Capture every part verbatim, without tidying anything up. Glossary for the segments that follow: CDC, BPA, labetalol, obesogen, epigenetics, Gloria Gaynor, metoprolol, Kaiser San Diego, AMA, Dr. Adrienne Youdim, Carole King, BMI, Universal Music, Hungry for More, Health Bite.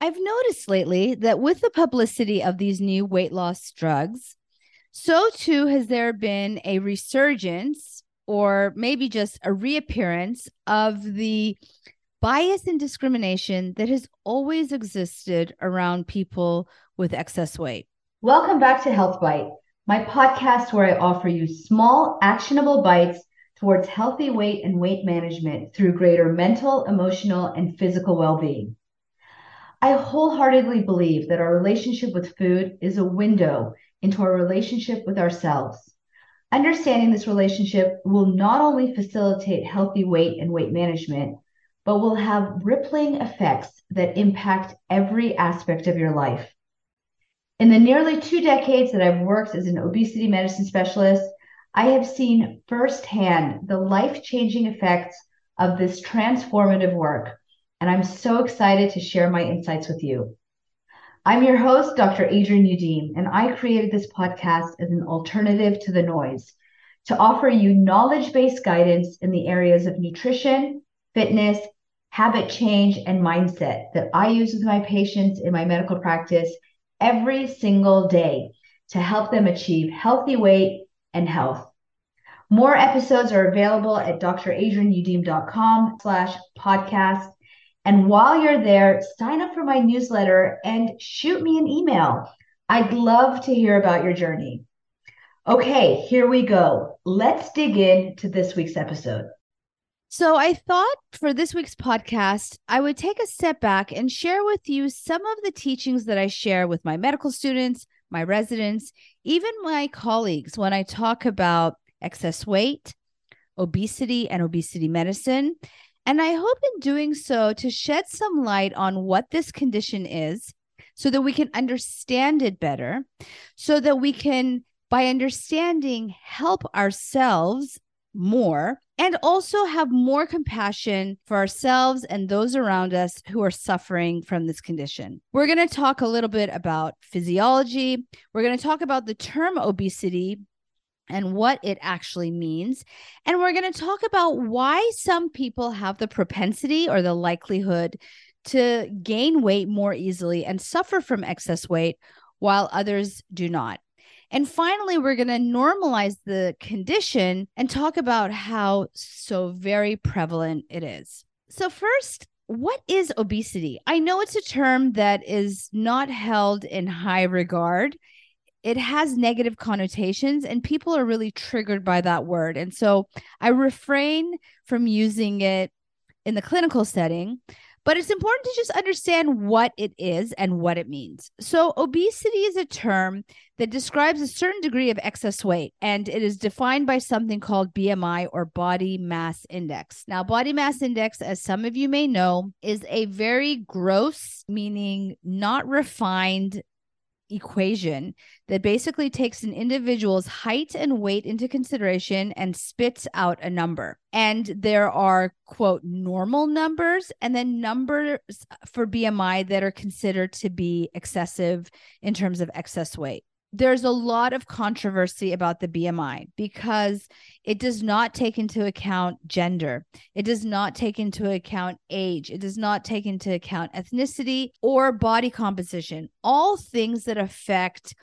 I've noticed lately that with the publicity of these new weight loss drugs, so too has there been a resurgence or maybe just a reappearance of the bias and discrimination that has always existed around people with excess weight. Welcome back to Health Bite, my podcast where I offer you small, actionable bites towards healthy weight and weight management through greater mental, emotional, and physical well-being. I wholeheartedly believe that our relationship with food is a window into our relationship with ourselves. Understanding this relationship will not only facilitate healthy weight and weight management, but will have rippling effects that impact every aspect of your life. In the nearly two decades that I've worked as an obesity medicine specialist, I have seen firsthand the life-changing effects of this transformative work, and I'm so excited to share my insights with you. I'm your host, Doctor Adrienne Youdim, and I created this podcast as an alternative to the noise to offer you knowledge-based guidance in the areas of nutrition, fitness, habit change, and mindset that I use with my patients in my medical practice every single day to help them achieve healthy weight and health. More episodes are available at dradrienneudimcom slash podcast. And while you're there, sign up for my newsletter and shoot me an email. I'd love to hear about your journey. Okay, here we go. Let's dig into this week's episode. So I thought for this week's podcast, I would take a step back and share with you some of the teachings that I share with my medical students, my residents, even my colleagues when I talk about excess weight, obesity, and obesity medicine. And I hope in doing so to shed some light on what this condition is so that we can understand it better, so that we can, by understanding, help ourselves more and also have more compassion for ourselves and those around us who are suffering from this condition. We're going to talk a little bit about physiology. We're going to talk about the term obesity and what it actually means. And we're going to talk about why some people have the propensity or the likelihood to gain weight more easily and suffer from excess weight while others do not. And finally, we're going to normalize the condition and talk about how so very prevalent it is. So first, what is obesity? I know it's a term that is not held in high regard. It has negative connotations and people are really triggered by that word. And so I refrain from using it in the clinical setting, but it's important to just understand what it is and what it means. So obesity is a term that describes a certain degree of excess weight, and it is defined by something called B M I or body mass index. Now, body mass index, as some of you may know, is a very gross, meaning not refined, equation that basically takes an individual's height and weight into consideration and spits out a number. And there are, quote, normal numbers and then numbers for B M I that are considered to be excessive in terms of excess weight. There's a lot of controversy about the B M I because it does not take into account gender. It does not take into account age. It does not take into account ethnicity or body composition, all things that affect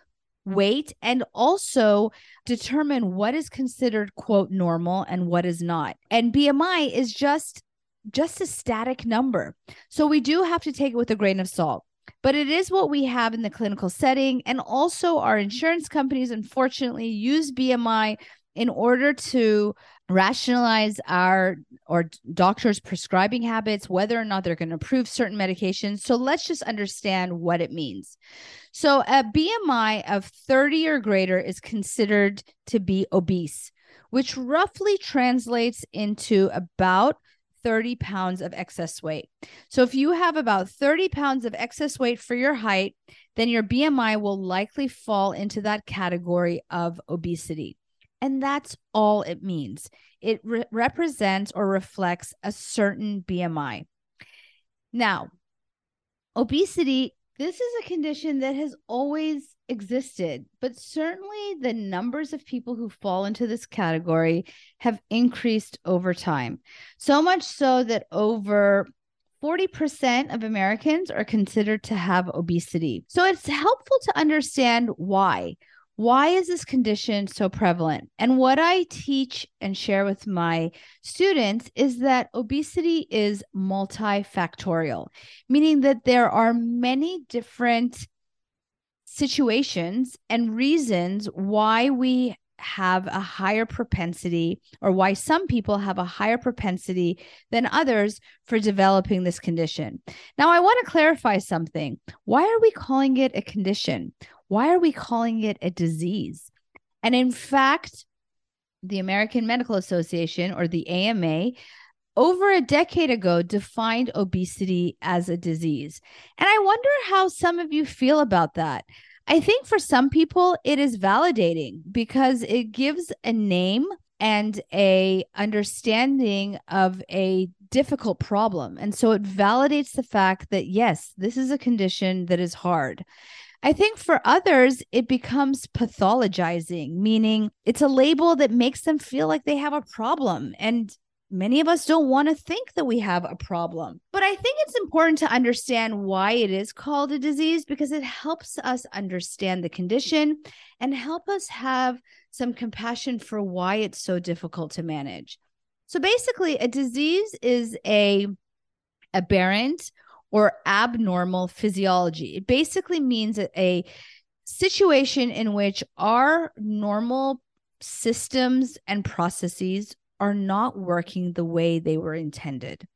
weight and also determine what is considered, quote, normal and what is not. And B M I is just, just a static number. So we do have to take it with a grain of salt. But it is what we have in the clinical setting, and also our insurance companies, unfortunately, use B M I in order to rationalize our or doctors' prescribing habits, whether or not they're going to approve certain medications. So let's just understand what it means. So a B M I of thirty or greater is considered to be obese, which roughly translates into about thirty pounds of excess weight. So if you have about thirty pounds of excess weight for your height, then your B M I will likely fall into that category of obesity. And that's all it means. It re- represents or reflects a certain B M I. Now, obesity, this is a condition that has always existed, but certainly the numbers of people who fall into this category have increased over time. So much so that over forty percent of Americans are considered to have obesity. So it's helpful to understand why. Why is this condition so prevalent? And what I teach and share with my students is that obesity is multifactorial, meaning that there are many different situations and reasons why we have a higher propensity, or why some people have a higher propensity than others for developing this condition. Now, I want to clarify something. Why are we calling it a condition? Why are we calling it a disease? And in fact, the American Medical Association, or the A M A, over a decade ago defined obesity as a disease. And I wonder how some of you feel about that. I think for some people, it is validating because it gives a name and a understanding of a difficult problem. And so it validates the fact that, yes, this is a condition that is hard. I think for others, it becomes pathologizing, meaning it's a label that makes them feel like they have a problem. And many of us don't want to think that we have a problem. But I think it's important to understand why it is called a disease, because it helps us understand the condition and help us have some compassion for why it's so difficult to manage. So basically, a disease is a aberrant or abnormal physiology. It basically means a situation in which our normal systems and processes are not working the way they were intended.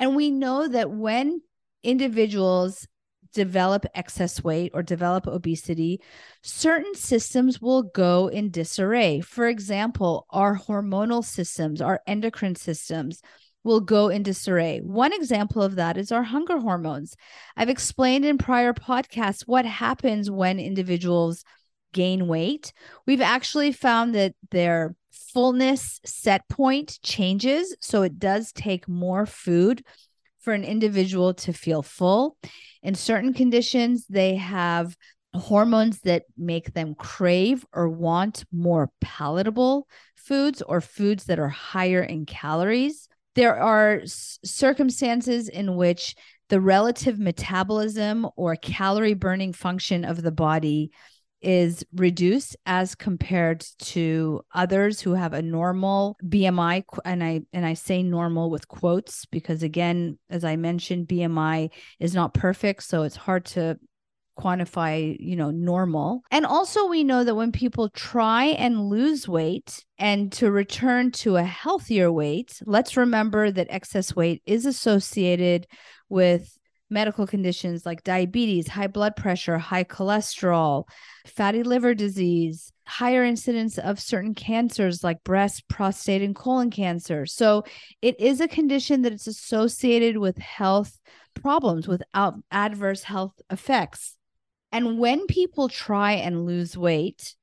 And we know that when individuals develop excess weight or develop obesity, certain systems will go in disarray. For example, our hormonal systems, our endocrine systems will go in disarray. One example of that is our hunger hormones. I've explained in prior podcasts what happens when individuals gain weight. We've actually found that their fullness set point changes, so it does take more food for an individual to feel full. In certain conditions, they have hormones that make them crave or want more palatable foods or foods that are higher in calories. There are s- circumstances in which the relative metabolism or calorie burning function of the body is reduced as compared to others who have a normal B M I. And I and I say normal with quotes because, again, as I mentioned, B M I is not perfect, so it's hard to quantify, you know, normal. And also we know that when people try and lose weight and to return to a healthier weight, let's remember that excess weight is associated with medical conditions like diabetes, high blood pressure, high cholesterol, fatty liver disease, higher incidence of certain cancers like breast, prostate, and colon cancer. So it is a condition that it's associated with health problems, with adverse health effects. And when people try and lose weight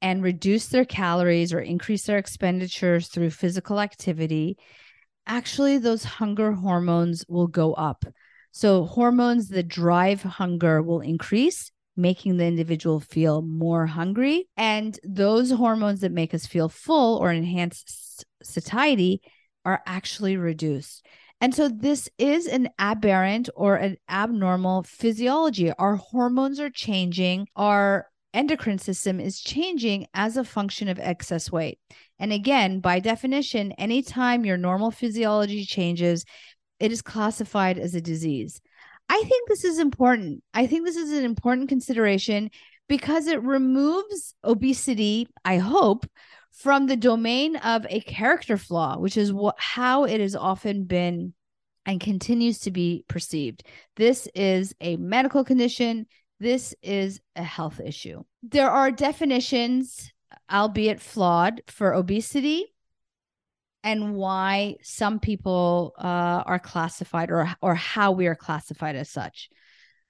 and reduce their calories or increase their expenditures through physical activity, actually those hunger hormones will go up. So hormones that drive hunger will increase, making the individual feel more hungry. And those hormones that make us feel full or enhance satiety are actually reduced. And so this is an aberrant or an abnormal physiology. Our hormones are changing. Our endocrine system is changing as a function of excess weight. And again, by definition, anytime your normal physiology changes, it is classified as a disease. I think this is important. I think this is an important consideration because it removes obesity, I hope, from the domain of a character flaw, which is what, how it has often been and continues to be perceived. This is a medical condition. This is a health issue. There are definitions, albeit flawed, for obesity and why some people uh, are classified or, or how we are classified as such.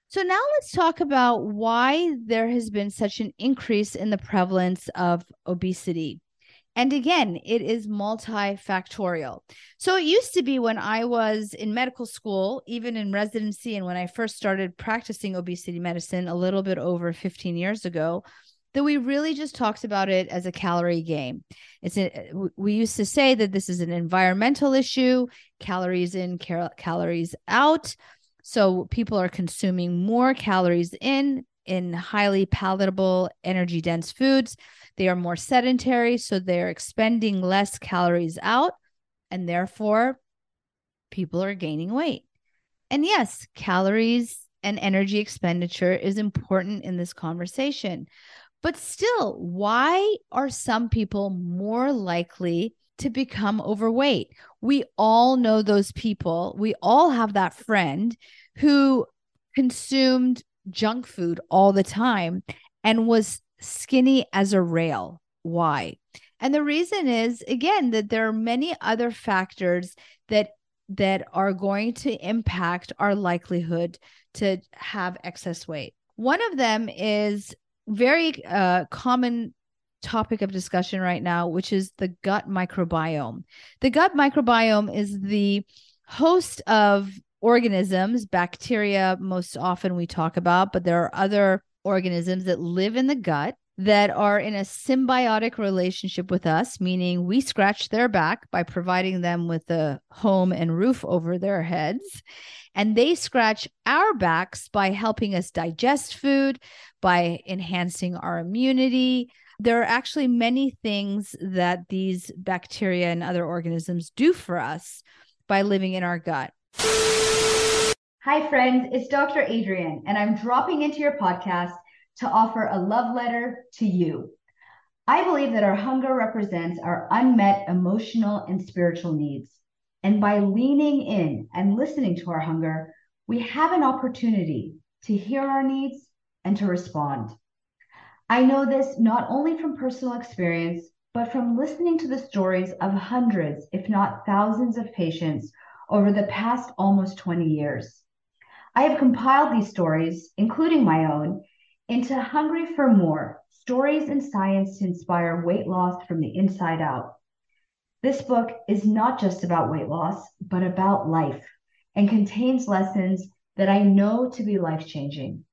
So now let's talk about why there has been such an increase in the prevalence of obesity. And again, it is multifactorial. So it used to be when I was in medical school, even in residency, and when I first started practicing obesity medicine a little bit over fifteen years ago, that we really just talks about it as a calorie game. It's a, we used to say that this is an environmental issue, calories in, cal- calories out. So people are consuming more calories in, in highly palatable, energy dense foods. They are more sedentary, so they're expending less calories out, and therefore people are gaining weight. And yes, calories and energy expenditure is important in this conversation. But still, why are some people more likely to become overweight? We all know those people. We all have that friend who consumed junk food all the time and was skinny as a rail. Why? And the reason is, again, that there are many other factors that that are going to impact our likelihood to have excess weight. One of them is very uh, common topic of discussion right now, which is the gut microbiome. The gut microbiome is the host of organisms, bacteria, most often we talk about, but there are other organisms that live in the gut that are in a symbiotic relationship with us, meaning we scratch their back by providing them with a home and roof over their heads. And they scratch our backs by helping us digest food, by enhancing our immunity. There are actually many things that these bacteria and other organisms do for us by living in our gut. Hi, friends. It's Doctor Adrienne, and I'm dropping into your podcast to offer a love letter to you. I believe that our hunger represents our unmet emotional and spiritual needs. And by leaning in and listening to our hunger, we have an opportunity to hear our needs and to respond. I know this not only from personal experience, but from listening to the stories of hundreds, if not thousands of patients over the past almost twenty years. I have compiled these stories, including my own, into Hungry for More, Stories in Science to Inspire Weight Loss from the Inside Out. This book is not just about weight loss, but about life, and contains lessons that I know to be life-changing.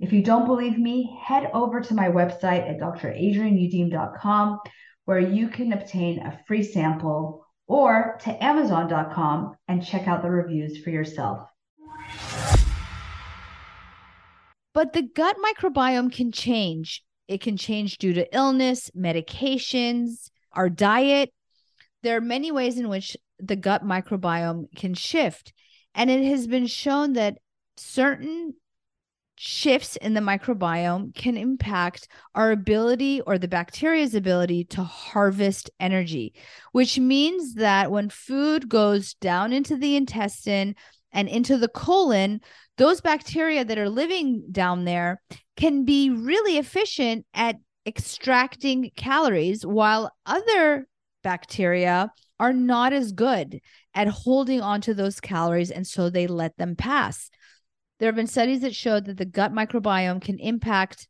If you don't believe me, head over to my website at d r adrienne youdim dot com, where you can obtain a free sample, or to amazon dot com and check out the reviews for yourself. But the gut microbiome can change. It can change due to illness, medications, our diet. There are many ways in which the gut microbiome can shift. And it has been shown that certain shifts in the microbiome can impact our ability, or the bacteria's ability, to harvest energy, which means that when food goes down into the intestine and into the colon, those bacteria that are living down there can be really efficient at extracting calories, while other bacteria are not as good at holding onto those calories, and so they let them pass. There have been studies that showed that the gut microbiome can impact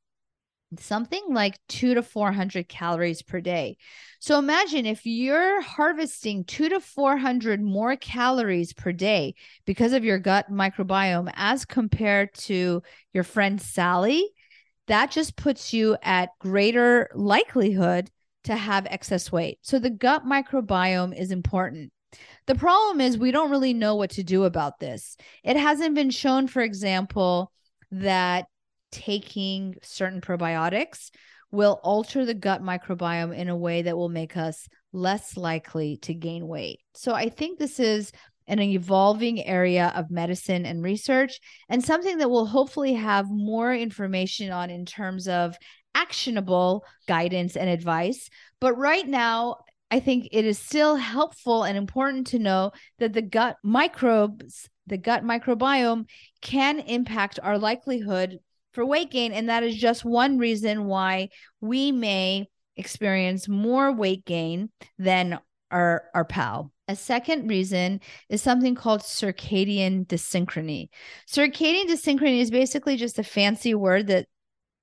something like two to four hundred calories per day. So imagine if you're harvesting two to four hundred more calories per day because of your gut microbiome as compared to your friend Sally. That just puts you at greater likelihood to have excess weight. So the gut microbiome is important. The problem is we don't really know what to do about this. It hasn't been shown, for example, that taking certain probiotics will alter the gut microbiome in a way that will make us less likely to gain weight. So I think this is an evolving area of medicine and research, and something that we'll hopefully have more information on in terms of actionable guidance and advice. But right now, I think it is still helpful and important to know that the gut microbes, the gut microbiome, can impact our likelihood for weight gain. And that is just one reason why we may experience more weight gain than our, our pal. A second reason is something called circadian dysynchrony. Circadian dysynchrony is basically just a fancy word that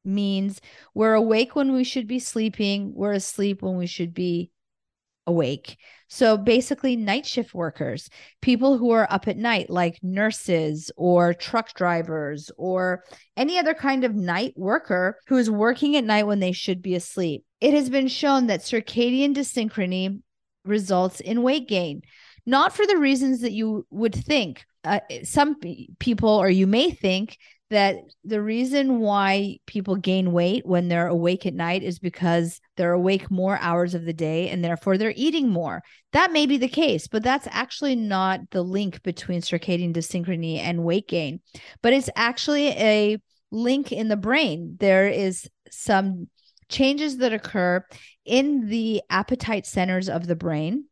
means we're awake when we should be sleeping, we're asleep when we should be awake. So basically night shift workers, people who are up at night, like nurses or truck drivers or any other kind of night worker who is working at night when they should be asleep. It has been shown that circadian dyssynchrony results in weight gain, not for the reasons that you would think. Uh, some p- people, or you may think that the reason why people gain weight when they're awake at night is because they're awake more hours of the day and therefore they're eating more. That may be the case, but that's actually not the link between circadian dyssynchrony and weight gain, but it's actually a link in the brain. There is some changes that occur in the appetite centers of the brain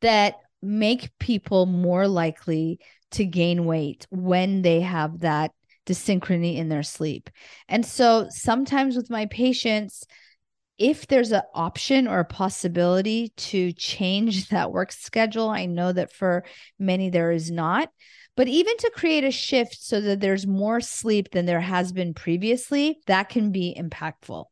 that make people more likely to gain weight when they have that dyssynchrony in their sleep. And so sometimes with my patients, if there's an option or a possibility to change that work schedule, I know that for many there is not, but even to create a shift so that there's more sleep than there has been previously, that can be impactful.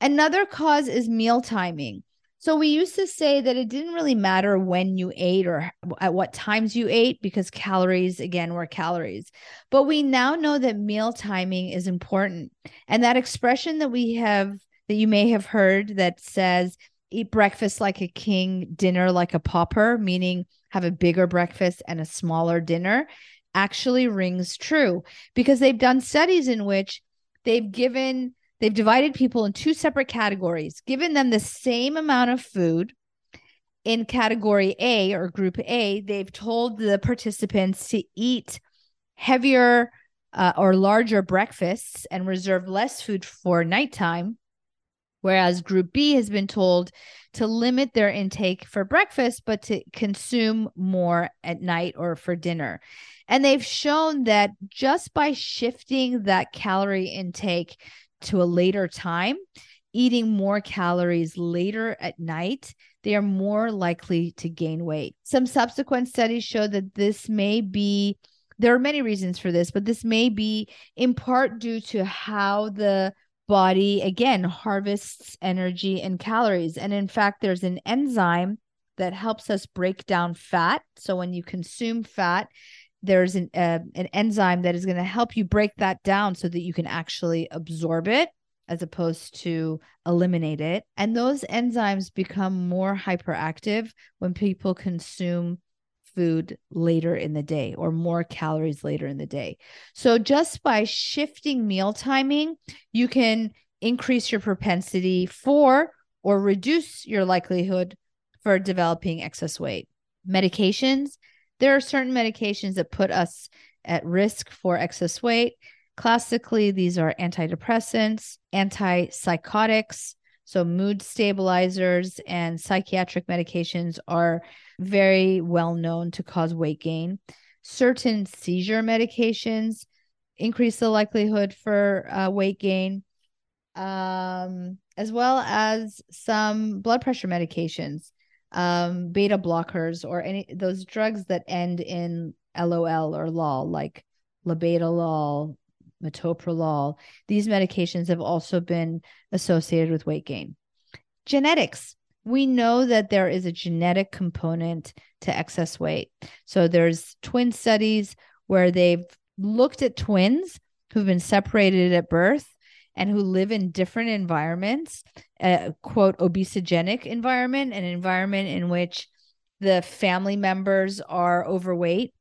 Another cause is meal timing. So we used to say that it didn't really matter when you ate or at what times you ate because calories, again, were calories. But we now know that meal timing is important. And that expression that we have, that you may have heard, that says, eat breakfast like a king, dinner like a pauper, meaning have a bigger breakfast and a smaller dinner, actually rings true because they've done studies in which they've given... They've divided people in two separate categories, given them the same amount of food. In category A or group A, they've told the participants to eat heavier uh, or larger breakfasts and reserve less food for nighttime, whereas group B has been told to limit their intake for breakfast, but to consume more at night or for dinner. And they've shown that just by shifting that calorie intake to a later time, eating more calories later at night, they are more likely to gain weight. Some subsequent studies show that this may be, there are many reasons for this, but this may be in part due to how the body, again, harvests energy and calories. And in fact, there's an enzyme that helps us break down fat. So when you consume fat, there's an uh, an enzyme that is going to help you break that down so that you can actually absorb it as opposed to eliminate it. And those enzymes become more hyperactive when people consume food later in the day or more calories later in the day. So just by shifting meal timing, you can increase your propensity for or reduce your likelihood for developing excess weight. Medications. There are certain medications that put us at risk for excess weight. Classically, these are antidepressants, antipsychotics, so mood stabilizers, and psychiatric medications are very well known to cause weight gain. Certain seizure medications increase the likelihood for uh, weight gain, um, as well as some blood pressure medications. Um, beta blockers or any those drugs that end in L O L or L O L, like labetalol, metoprolol. These medications have also been associated with weight gain. Genetics. We know that there is a genetic component to excess weight. So there's twin studies where they've looked at twins who've been separated at birth and who live in different environments, a quote, obesogenic environment, an environment in which the family members are overweight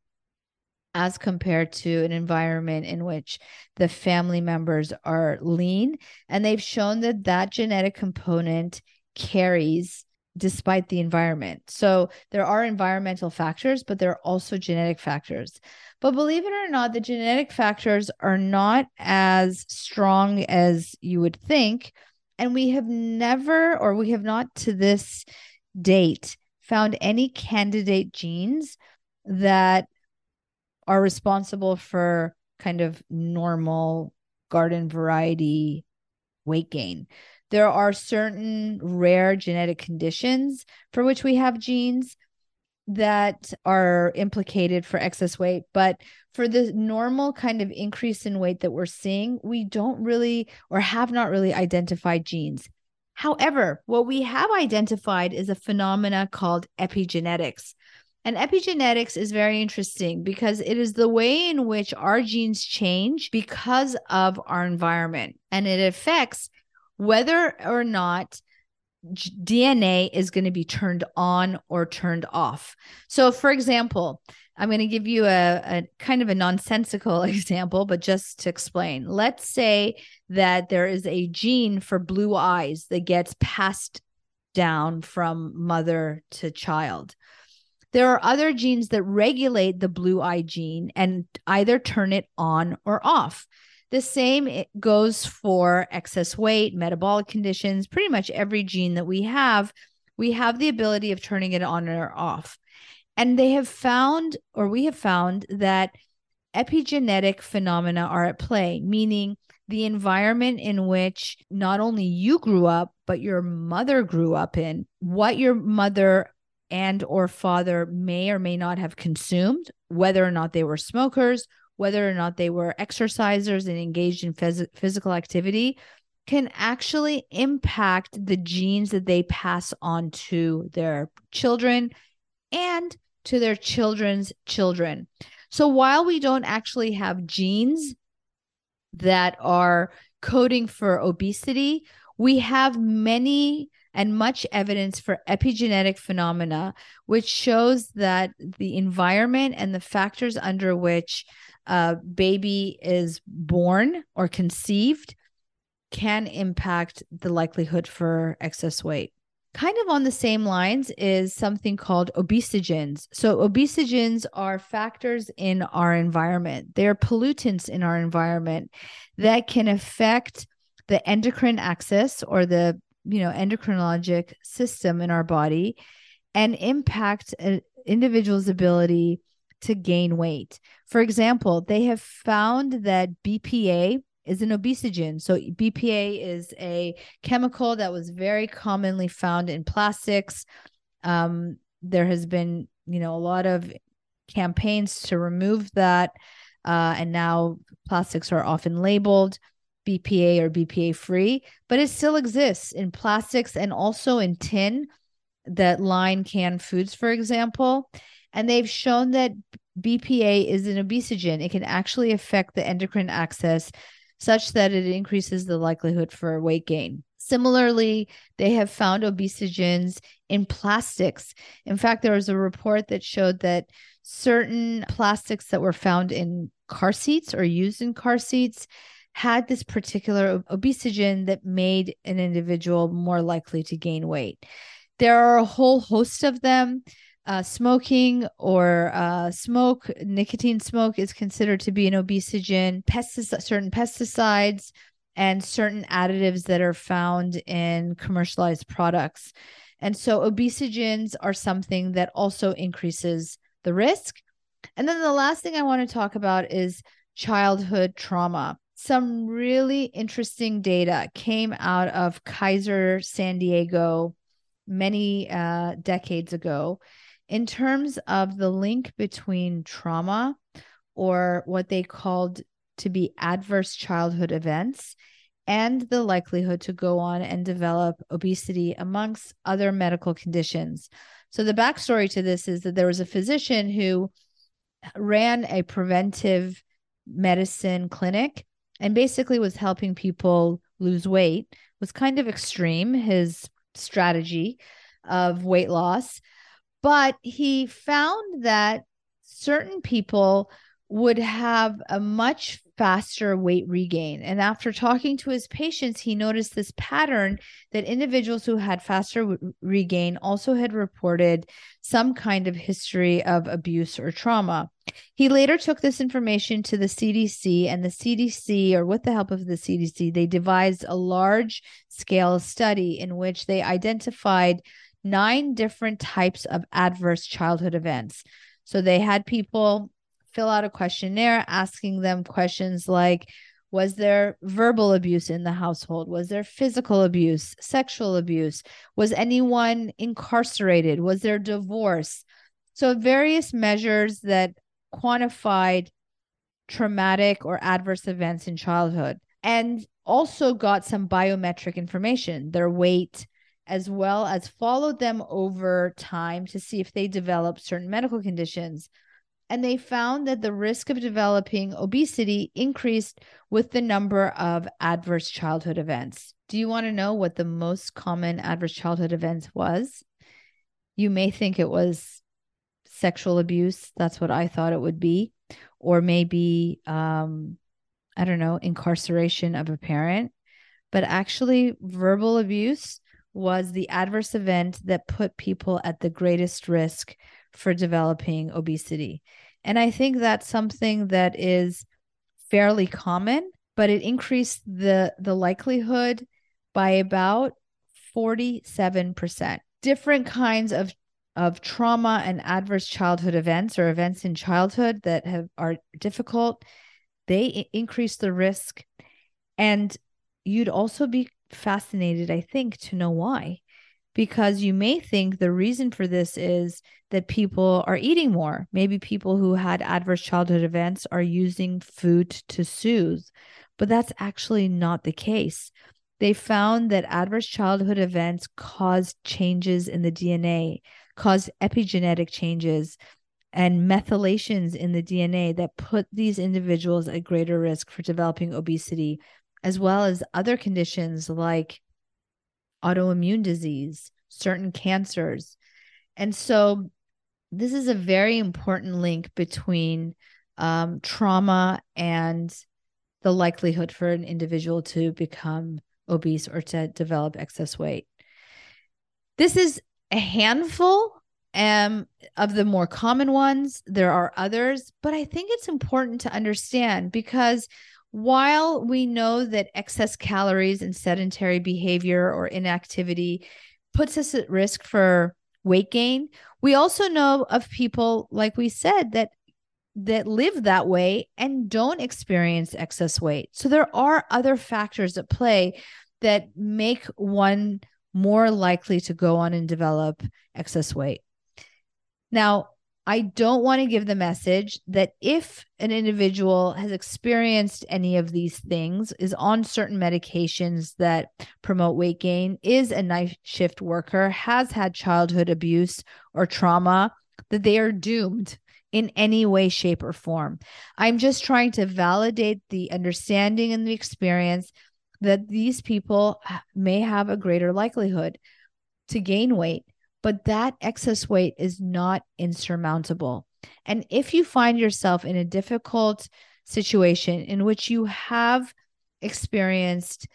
as compared to an environment in which the family members are lean. And they've shown that that genetic component carries despite the environment. So there are environmental factors, but there are also genetic factors. But believe it or not, the genetic factors are not as strong as you would think. And we have never, or we have not to this date, found any candidate genes that are responsible for kind of normal garden variety weight gain. There are certain rare genetic conditions for which we have genes that are implicated for excess weight. But for the normal kind of increase in weight that we're seeing, we don't really, or have not really identified genes. However, what we have identified is a phenomena called epigenetics. And epigenetics is very interesting because it is the way in which our genes change because of our environment. And it affects whether or not D N A is going to be turned on or turned off. So for example, I'm going to give you a, a kind of a nonsensical example, but just to explain, let's say that there is a gene for blue eyes that gets passed down from mother to child. There are other genes that regulate the blue eye gene and either turn it on or off. The same goes for excess weight, metabolic conditions, pretty much every gene that we have, we have the ability of turning it on or off. And they have found, or we have found, that epigenetic phenomena are at play, meaning the environment in which not only you grew up, but your mother grew up in, what your mother and or father may or may not have consumed, whether or not they were smokers, whether or not they were exercisers and engaged in phys- physical activity, can actually impact the genes that they pass on to their children and to their children's children. So while we don't actually have genes that are coding for obesity, we have many and much evidence for epigenetic phenomena, which shows that the environment and the factors under which a baby is born or conceived can impact the likelihood for excess weight. Kind of on the same lines is something called obesogens. So obesogens are factors in our environment. They're pollutants in our environment that can affect the endocrine axis or the, you know, endocrinologic system in our body and impact an individual's ability to gain weight. For example, they have found that B P A is an obesogen. So B P A is a chemical that was very commonly found in plastics. Um, there has been, you know, a lot of campaigns to remove that. Uh, and now plastics are often labeled B P A or B P A free, but it still exists in plastics and also in tin that line canned foods, for example. And they've shown that B P A is an obesogen. It can actually affect the endocrine axis such that it increases the likelihood for weight gain. Similarly, they have found obesogens in plastics. In fact, there was a report that showed that certain plastics that were found in car seats or used in car seats had this particular obesogen that made an individual more likely to gain weight. There are a whole host of them. Uh, smoking or uh, smoke, nicotine smoke is considered to be an obesogen. Pestic- certain pesticides and certain additives that are found in commercialized products. And so obesogens are something that also increases the risk. And then the last thing I want to talk about is childhood trauma. Some really interesting data came out of Kaiser San Diego many uh, decades ago, in terms of the link between trauma, or what they called to be adverse childhood events, and the likelihood to go on and develop obesity amongst other medical conditions. So the backstory to this is that there was a physician who ran a preventive medicine clinic and basically was helping people lose weight. It was kind of extreme, his strategy of weight loss. But he found that certain people would have a much faster weight regain. And after talking to his patients, he noticed this pattern that individuals who had faster w- regain also had reported some kind of history of abuse or trauma. He later took this information to the C D C, and the C D C, or with the help of the C D C, they devised a large-scale study in which they identified nine different types of adverse childhood events. So they had people fill out a questionnaire asking them questions like, was there verbal abuse in the household? Was there physical abuse, sexual abuse? Was anyone incarcerated? Was there divorce? So various measures that quantified traumatic or adverse events in childhood. and also got some biometric information, their weight, as well as followed them over time to see if they developed certain medical conditions. And they found that the risk of developing obesity increased with the number of adverse childhood events. Do you want to know what the most common adverse childhood event was? You may think it was sexual abuse. That's what I thought it would be. Or maybe, um, I don't know, incarceration of a parent. But actually, verbal abuse was the adverse event that put people at the greatest risk for developing obesity. And I think that's something that is fairly common, but it increased the, the likelihood by about forty-seven percent. Different kinds of, of trauma and adverse childhood events, or events in childhood that have are difficult, they increase the risk. And you'd also be fascinated, I think, to know why, because you may think the reason for this is that people are eating more. Maybe people who had adverse childhood events are using food to soothe, but that's actually not the case. They found that adverse childhood events caused changes in the D N A, caused epigenetic changes and methylations in the D N A that put these individuals at greater risk for developing obesity, as well as other conditions like autoimmune disease, certain cancers. And so this is a very important link between um, trauma and the likelihood for an individual to become obese or to develop excess weight. This is a handful um, of the more common ones. There are others, but I think it's important to understand, because while we know that excess calories and sedentary behavior or inactivity puts us at risk for weight gain, we also know of people, like we said, that that live that way and don't experience excess weight. So there are other factors at play that make one more likely to go on and develop excess weight. Now, I don't want to give the message that if an individual has experienced any of these things, is on certain medications that promote weight gain, is a night shift worker, has had childhood abuse or trauma, that they are doomed in any way, shape, or form. I'm just trying to validate the understanding and the experience that these people may have a greater likelihood to gain weight. But that excess weight is not insurmountable. And if you find yourself in a difficult situation in which you have experienced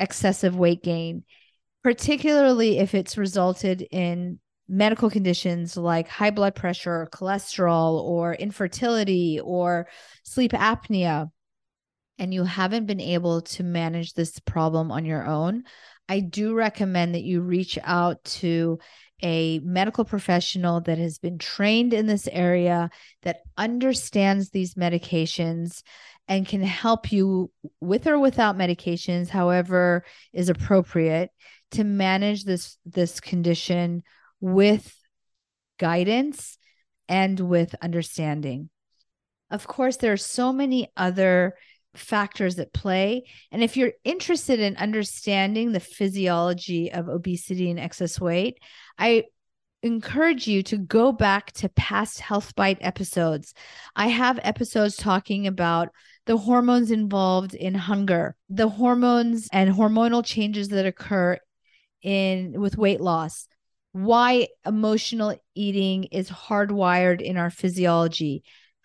excessive weight gain, particularly if it's resulted in medical conditions like high blood pressure or cholesterol or infertility or sleep apnea, and you haven't been able to manage this problem on your own, I do recommend that you reach out to a medical professional that has been trained in this area, that understands these medications and can help you with or without medications, however is appropriate, to manage this, this condition with guidance and with understanding. Of course, there are so many other factors at play. And if you're interested in understanding the physiology of obesity and excess weight, I encourage you to go back to past Health Bite episodes. I have episodes talking about the hormones involved in hunger, the hormones and hormonal changes that occur in with weight loss, why emotional eating is hardwired in our physiology,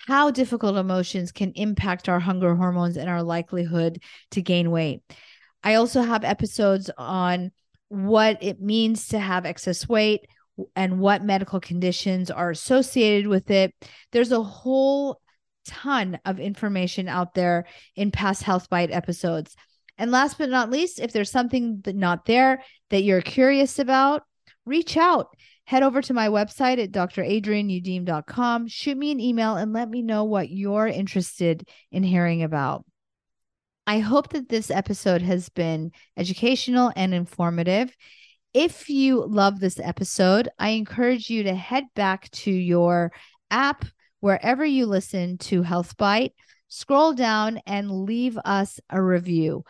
how difficult emotions can impact our hunger hormones and our likelihood to gain weight. I also have episodes on what it means to have excess weight and what medical conditions are associated with it. There's a whole ton of information out there in past Health Bite episodes. And last but not least, if there's something not there that you're curious about, reach out. Head over to my website at d r adrienne youdim dot com. Shoot me an email and let me know what you're interested in hearing about. I hope that this episode has been educational and informative. If you love this episode, I encourage you to head back to your app, wherever you listen to Health Bite, scroll down and leave us a review.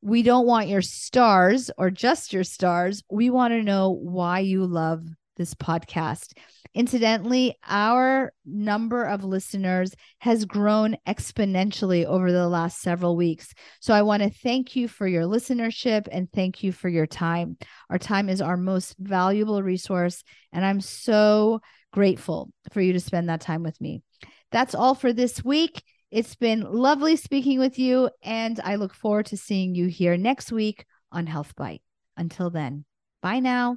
We don't want your stars or just your stars. We want to know why you love this podcast. Incidentally, our number of listeners has grown exponentially over the last several weeks. So I want to thank you for your listenership and thank you for your time. Our time is our most valuable resource, and I'm so grateful for you to spend that time with me. That's all for this week. It's been lovely speaking with you, and I look forward to seeing you here next week on Health Bite. Until then, bye now.